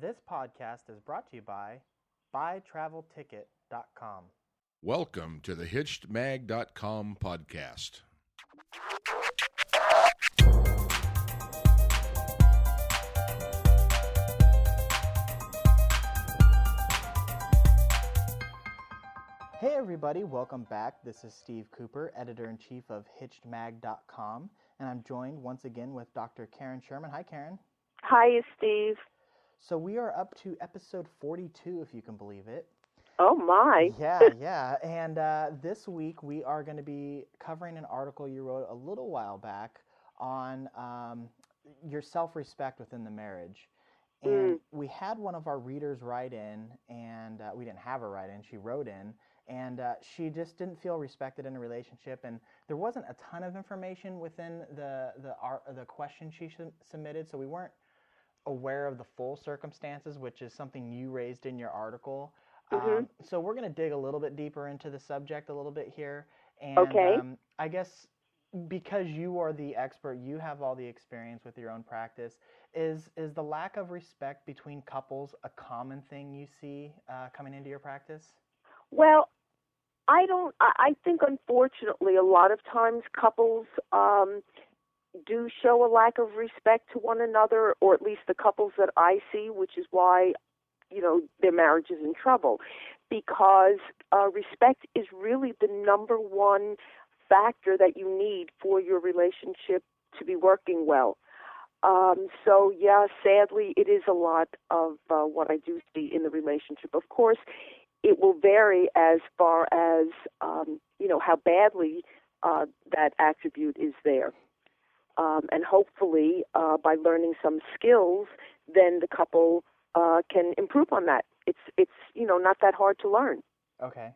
This podcast is brought to you by BuyTravelTicket.com. Welcome to the HitchedMag.com podcast. Hey everybody, welcome back. This is Steve Cooper, Editor-in-Chief of HitchedMag.com, and I'm joined once again with Dr. Karen Sherman. Hi, Karen. Hi, Steve. So we are up to episode 42, if you can believe it. Oh, my. Yeah. And this week we are going to be covering an article you wrote a little while back on your self-respect within the marriage. And we had one of our readers write in, and we didn't have her write in. She wrote in, and she just didn't feel respected in a relationship. And there wasn't a ton of information within the question she submitted, so we weren't aware of the full circumstances, which is something you raised in your article. So we're going to dig a little bit deeper into the subject a little bit here. And, okay. I guess because you are the expert, you have all the experience with your own practice. Is the lack of respect between couples a common thing you see coming into your practice? Well, I think unfortunately a lot of times couples do show a lack of respect to one another, or at least the couples that I see, which is why their marriage is in trouble, because respect is really the number one factor that you need for your relationship to be working well. So, yeah, sadly, it is a lot of what I do see in the relationship. Of course, it will vary as far as, how badly that attribute is there. And hopefully, by learning some skills, then the couple can improve on that. It's not that hard to learn. Okay.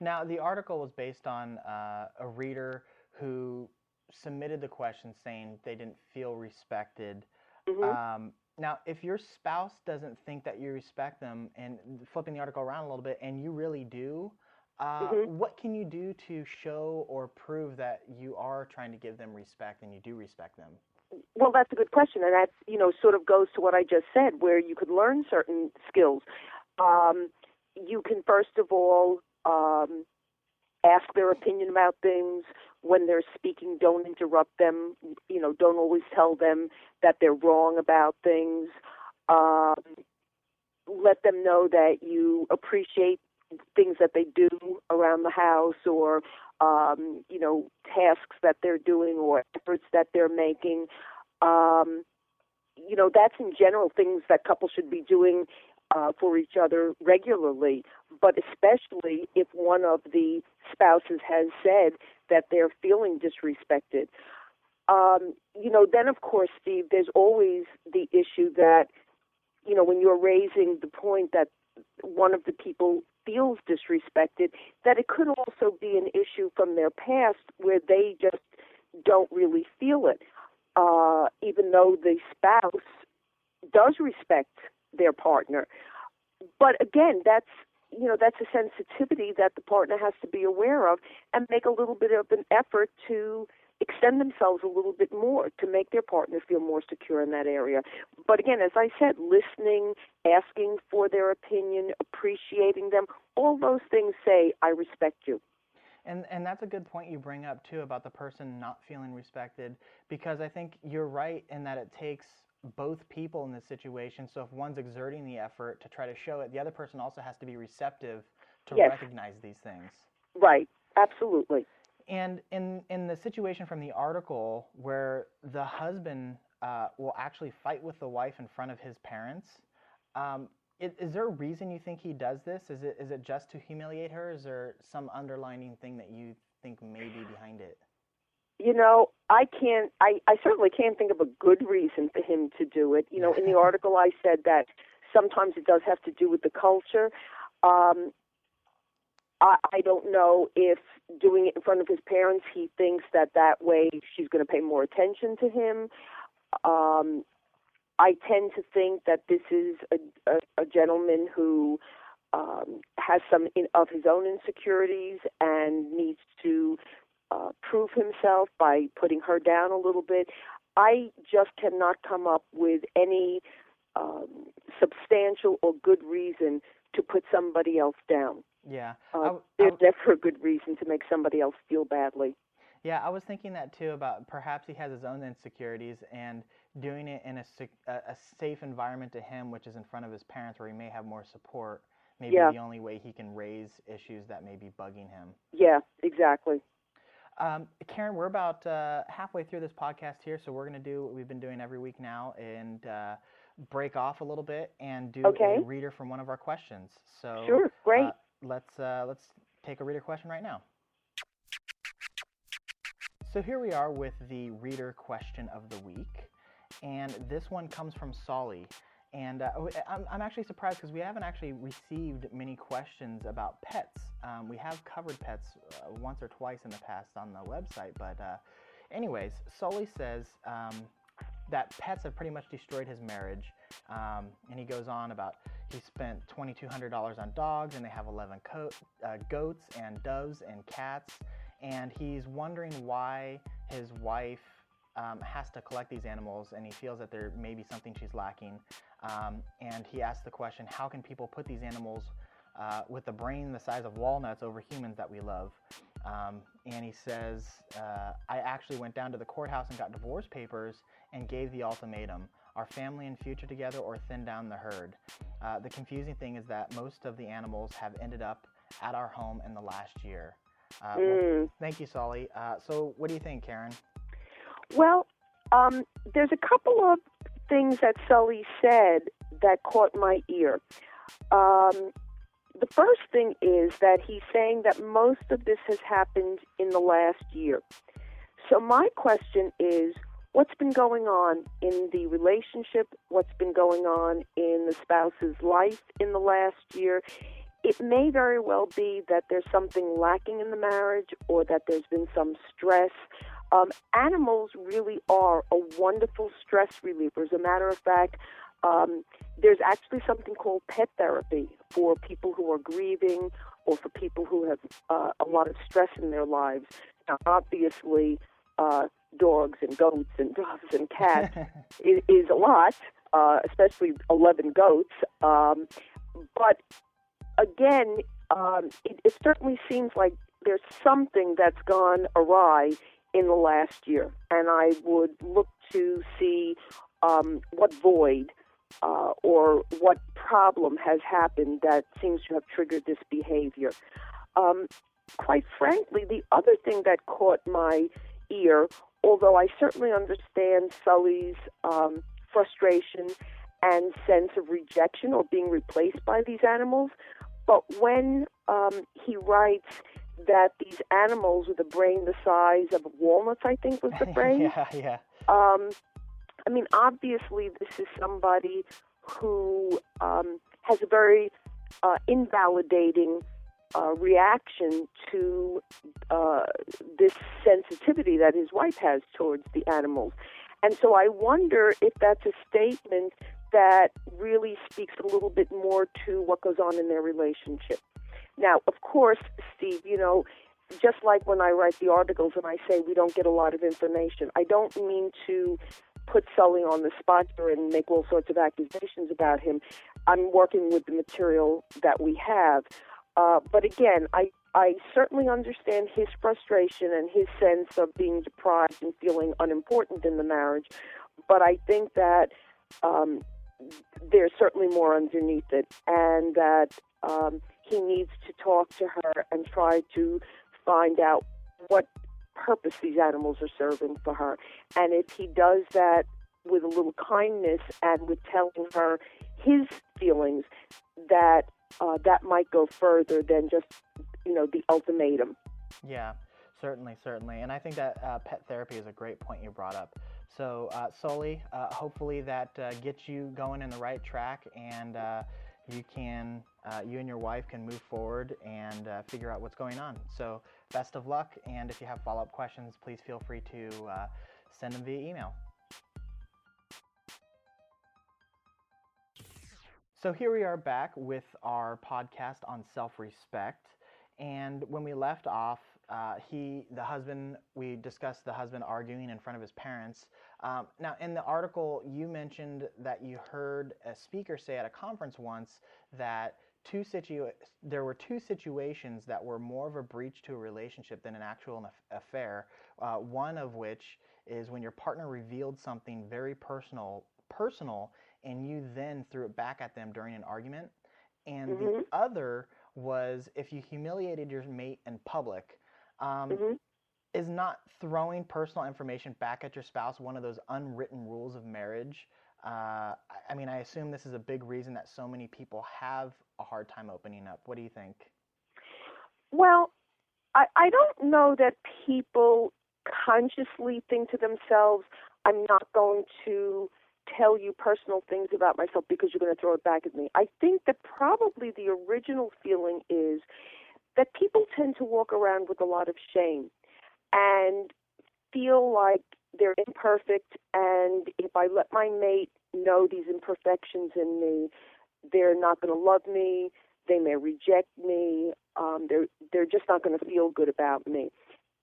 Now, the article was based on a reader who submitted the question saying they didn't feel respected. Now, if your spouse doesn't think that you respect them, and flipping the article around a little bit, and you really do, what can you do to show or prove that you are trying to give them respect and you do respect them? Well, that's a good question, and that's sort of goes to what I just said, where you could learn certain skills. You can, first of all, ask their opinion about things. When they're speaking, don't interrupt them. Don't always tell them that they're wrong about things. Let them know that you appreciate things that they do around the house, or tasks that they're doing or efforts that they're making. That's in general things that couples should be doing for each other regularly, but especially if one of the spouses has said that they're feeling disrespected. Then of course, Steve, there's always the issue that, when you're raising the point that one of the people feels disrespected, that it could also be an issue from their past where they just don't really feel it, even though the spouse does respect their partner. But again, that's a sensitivity that the partner has to be aware of and make a little bit of an effort to extend themselves a little bit more to make their partner feel more secure in that area. But again, as I said, listening, asking for their opinion, appreciating them, all those things say, I respect you. And that's a good point you bring up, too, about the person not feeling respected, because I think you're right in that it takes both people in this situation. So if one's exerting the effort to try to show it, the other person also has to be receptive to recognize these things. Right, absolutely. And in the situation from the article where the husband will actually fight with the wife in front of his parents, is there a reason you think he does this? Is it just to humiliate her? Is there some underlying thing that you think may be behind it? I certainly can't think of a good reason for him to do it. In the article I said that sometimes it does have to do with the culture. I don't know if doing it in front of his parents, he thinks that way she's going to pay more attention to him. I tend to think that this is a gentleman who has some of his own insecurities and needs to prove himself by putting her down a little bit. I just cannot come up with any substantial or good reason to put somebody else down. Yeah. They're there for a good reason to make somebody else feel badly. Yeah, I was thinking that too, about perhaps he has his own insecurities and doing it in a safe environment to him, which is in front of his parents where he may have more support, maybe the only way he can raise issues that may be bugging him. Yeah, exactly. Karen, we're about halfway through this podcast here, so we're going to do what we've been doing every week now and break off a little bit and do a reader from one of our questions. So, sure, great. Let's take a reader question right now. So here we are with the reader question of the week, and this one comes from Solly. And I'm actually surprised because we haven't actually received many questions about pets. We have covered pets once or twice in the past on the website. But anyways, Sully says that pets have pretty much destroyed his marriage. And he goes on about he spent $2,200 on dogs, and they have 11 goats and doves and cats. And he's wondering why his wife has to collect these animals, and he feels that there may be something she's lacking. And he asked the question, how can people put these animals with a brain the size of walnuts over humans that we love? And he says, I actually went down to the courthouse and got divorce papers and gave the ultimatum. Our family and future together or thin down the herd. The confusing thing is that most of the animals have ended up at our home in the last year. Well, thank you, Solly. So what do you think, Karen? Well, there's a couple of things that Sully said that caught my ear. The first thing is that he's saying that most of this has happened in the last year. So my question is, what's been going on in the relationship? What's been going on in the spouse's life in the last year? It may very well be that there's something lacking in the marriage or that there's been some stress. Animals really are a wonderful stress reliever. As a matter of fact, there's actually something called pet therapy for people who are grieving or for people who have a lot of stress in their lives. Now, obviously, dogs and goats and doves and cats is a lot, especially 11 goats. But again, it certainly seems like there's something that's gone awry in the last year, and I would look to see what void or what problem has happened that seems to have triggered this behavior. Quite frankly, the other thing that caught my ear, although I certainly understand Sully's frustration and sense of rejection or being replaced by these animals, but when he writes that these animals with a brain the size of walnuts, I think was the brain. Yeah. I mean, obviously, this is somebody who has a very invalidating reaction to this sensitivity that his wife has towards the animals. And so I wonder if that's a statement that really speaks a little bit more to what goes on in their relationship. Now, of course, Steve, you know, just like when I write the articles and I say we don't get a lot of information, I don't mean to put Sully on the spot and make all sorts of accusations about him. I'm working with the material that we have. But again, I certainly understand his frustration and his sense of being deprived and feeling unimportant in the marriage. But I think that there's certainly more underneath it, and that he needs to talk to her and try to find out what purpose these animals are serving for her. And if he does that with a little kindness and with telling her his feelings, that might go further than just, you know, the ultimatum. Yeah, certainly. And I think that pet therapy is a great point you brought up. So, Sully, hopefully that gets you going in the right track, and you and your wife can move forward and figure out what's going on. So best of luck, and if you have follow-up questions, please feel free to send them via email. So here we are back with our podcast on self-respect, and when we left off, we discussed the husband arguing in front of his parents. Now, in the article, you mentioned that you heard a speaker say at a conference once that there were two situations that were more of a breach to a relationship than an actual affair, one of which is when your partner revealed something very personal, and you then threw it back at them during an argument. And the other was if you humiliated your mate in public. Is not throwing personal information back at your spouse one of those unwritten rules of marriage? I mean, I assume this is a big reason that so many people have a hard time opening up. What do you think? Well, I don't know that people consciously think to themselves, I'm not going to tell you personal things about myself because you're going to throw it back at me. I think that probably the original feeling is that people tend to walk around with a lot of shame and feel like they're imperfect, and if I let my mate know these imperfections in me, they're not going to love me, they may reject me, they're just not going to feel good about me.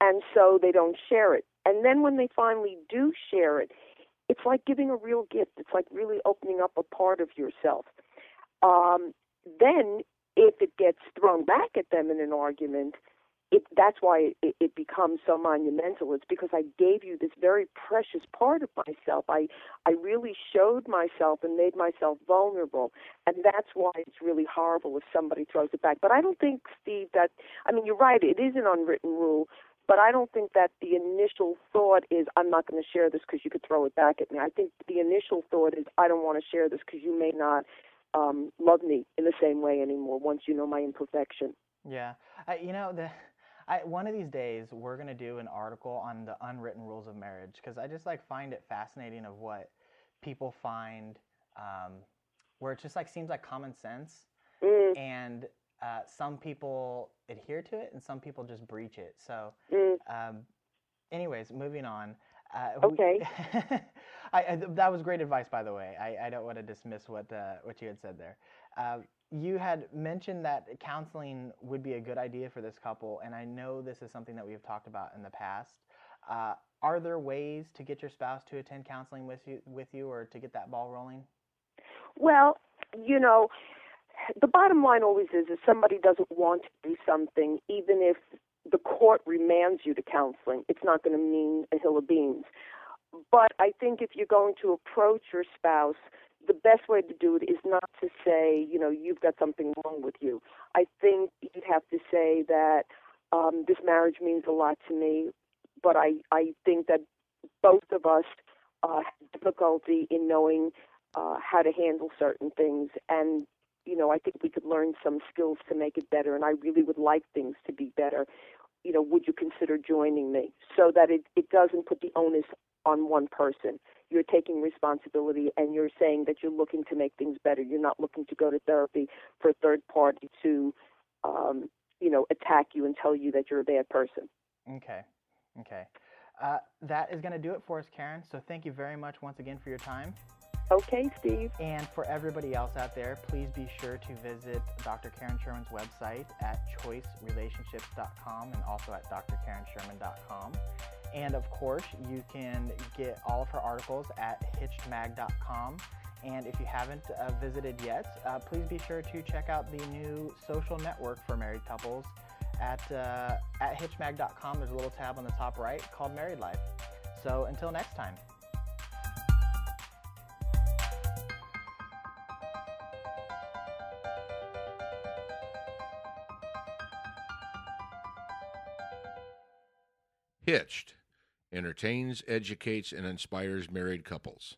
And so they don't share it. And then when they finally do share it, it's like giving a real gift. It's like really opening up a part of yourself. Then if it gets thrown back at them in an argument, that's why it becomes so monumental. It's because I gave you this very precious part of myself. I really showed myself and made myself vulnerable, and that's why it's really horrible if somebody throws it back. But I don't think, Steve, you're right, it is an unwritten rule, but I don't think that the initial thought is, I'm not going to share this because you could throw it back at me. I think the initial thought is, I don't want to share this because you may not love me in the same way anymore once you know my imperfection. Yeah. One of these days, we're going to do an article on the unwritten rules of marriage, because I just find it fascinating of what people find where it just seems like common sense, and some people adhere to it and some people just breach it. So anyways, moving on. Okay. That was great advice, by the way. I don't want to dismiss what you had said there. You had mentioned that counseling would be a good idea for this couple, and I know this is something that we've talked about in the past. Are there ways to get your spouse to attend counseling with you or to get that ball rolling? Well, the bottom line always is if somebody doesn't want to do something, even if the court remands you to counseling, it's not going to mean a hill of beans. But I think if you're going to approach your spouse, the best way to do it is not to say, you've got something wrong with you. I think you'd have to say that this marriage means a lot to me, but I think that both of us have difficulty in knowing how to handle certain things. And, I think we could learn some skills to make it better, and I really would like things to be better. Would you consider joining me? So that it doesn't put the onus on one person. You're taking responsibility, and you're saying that you're looking to make things better. You're not looking to go to therapy for a third party to, attack you and tell you that you're a bad person. Okay. That is going to do it for us, Karen. So thank you very much once again for your time. Okay, Steve. And for everybody else out there, please be sure to visit Dr. Karen Sherman's website at choicerelationships.com and also at drkarensherman.com. And of course, you can get all of her articles at HitchedMag.com. And if you haven't visited yet, please be sure to check out the new social network for married couples at HitchedMag.com. There's a little tab on the top right called Married Life. So until next time. Hitched entertains, educates, and inspires married couples.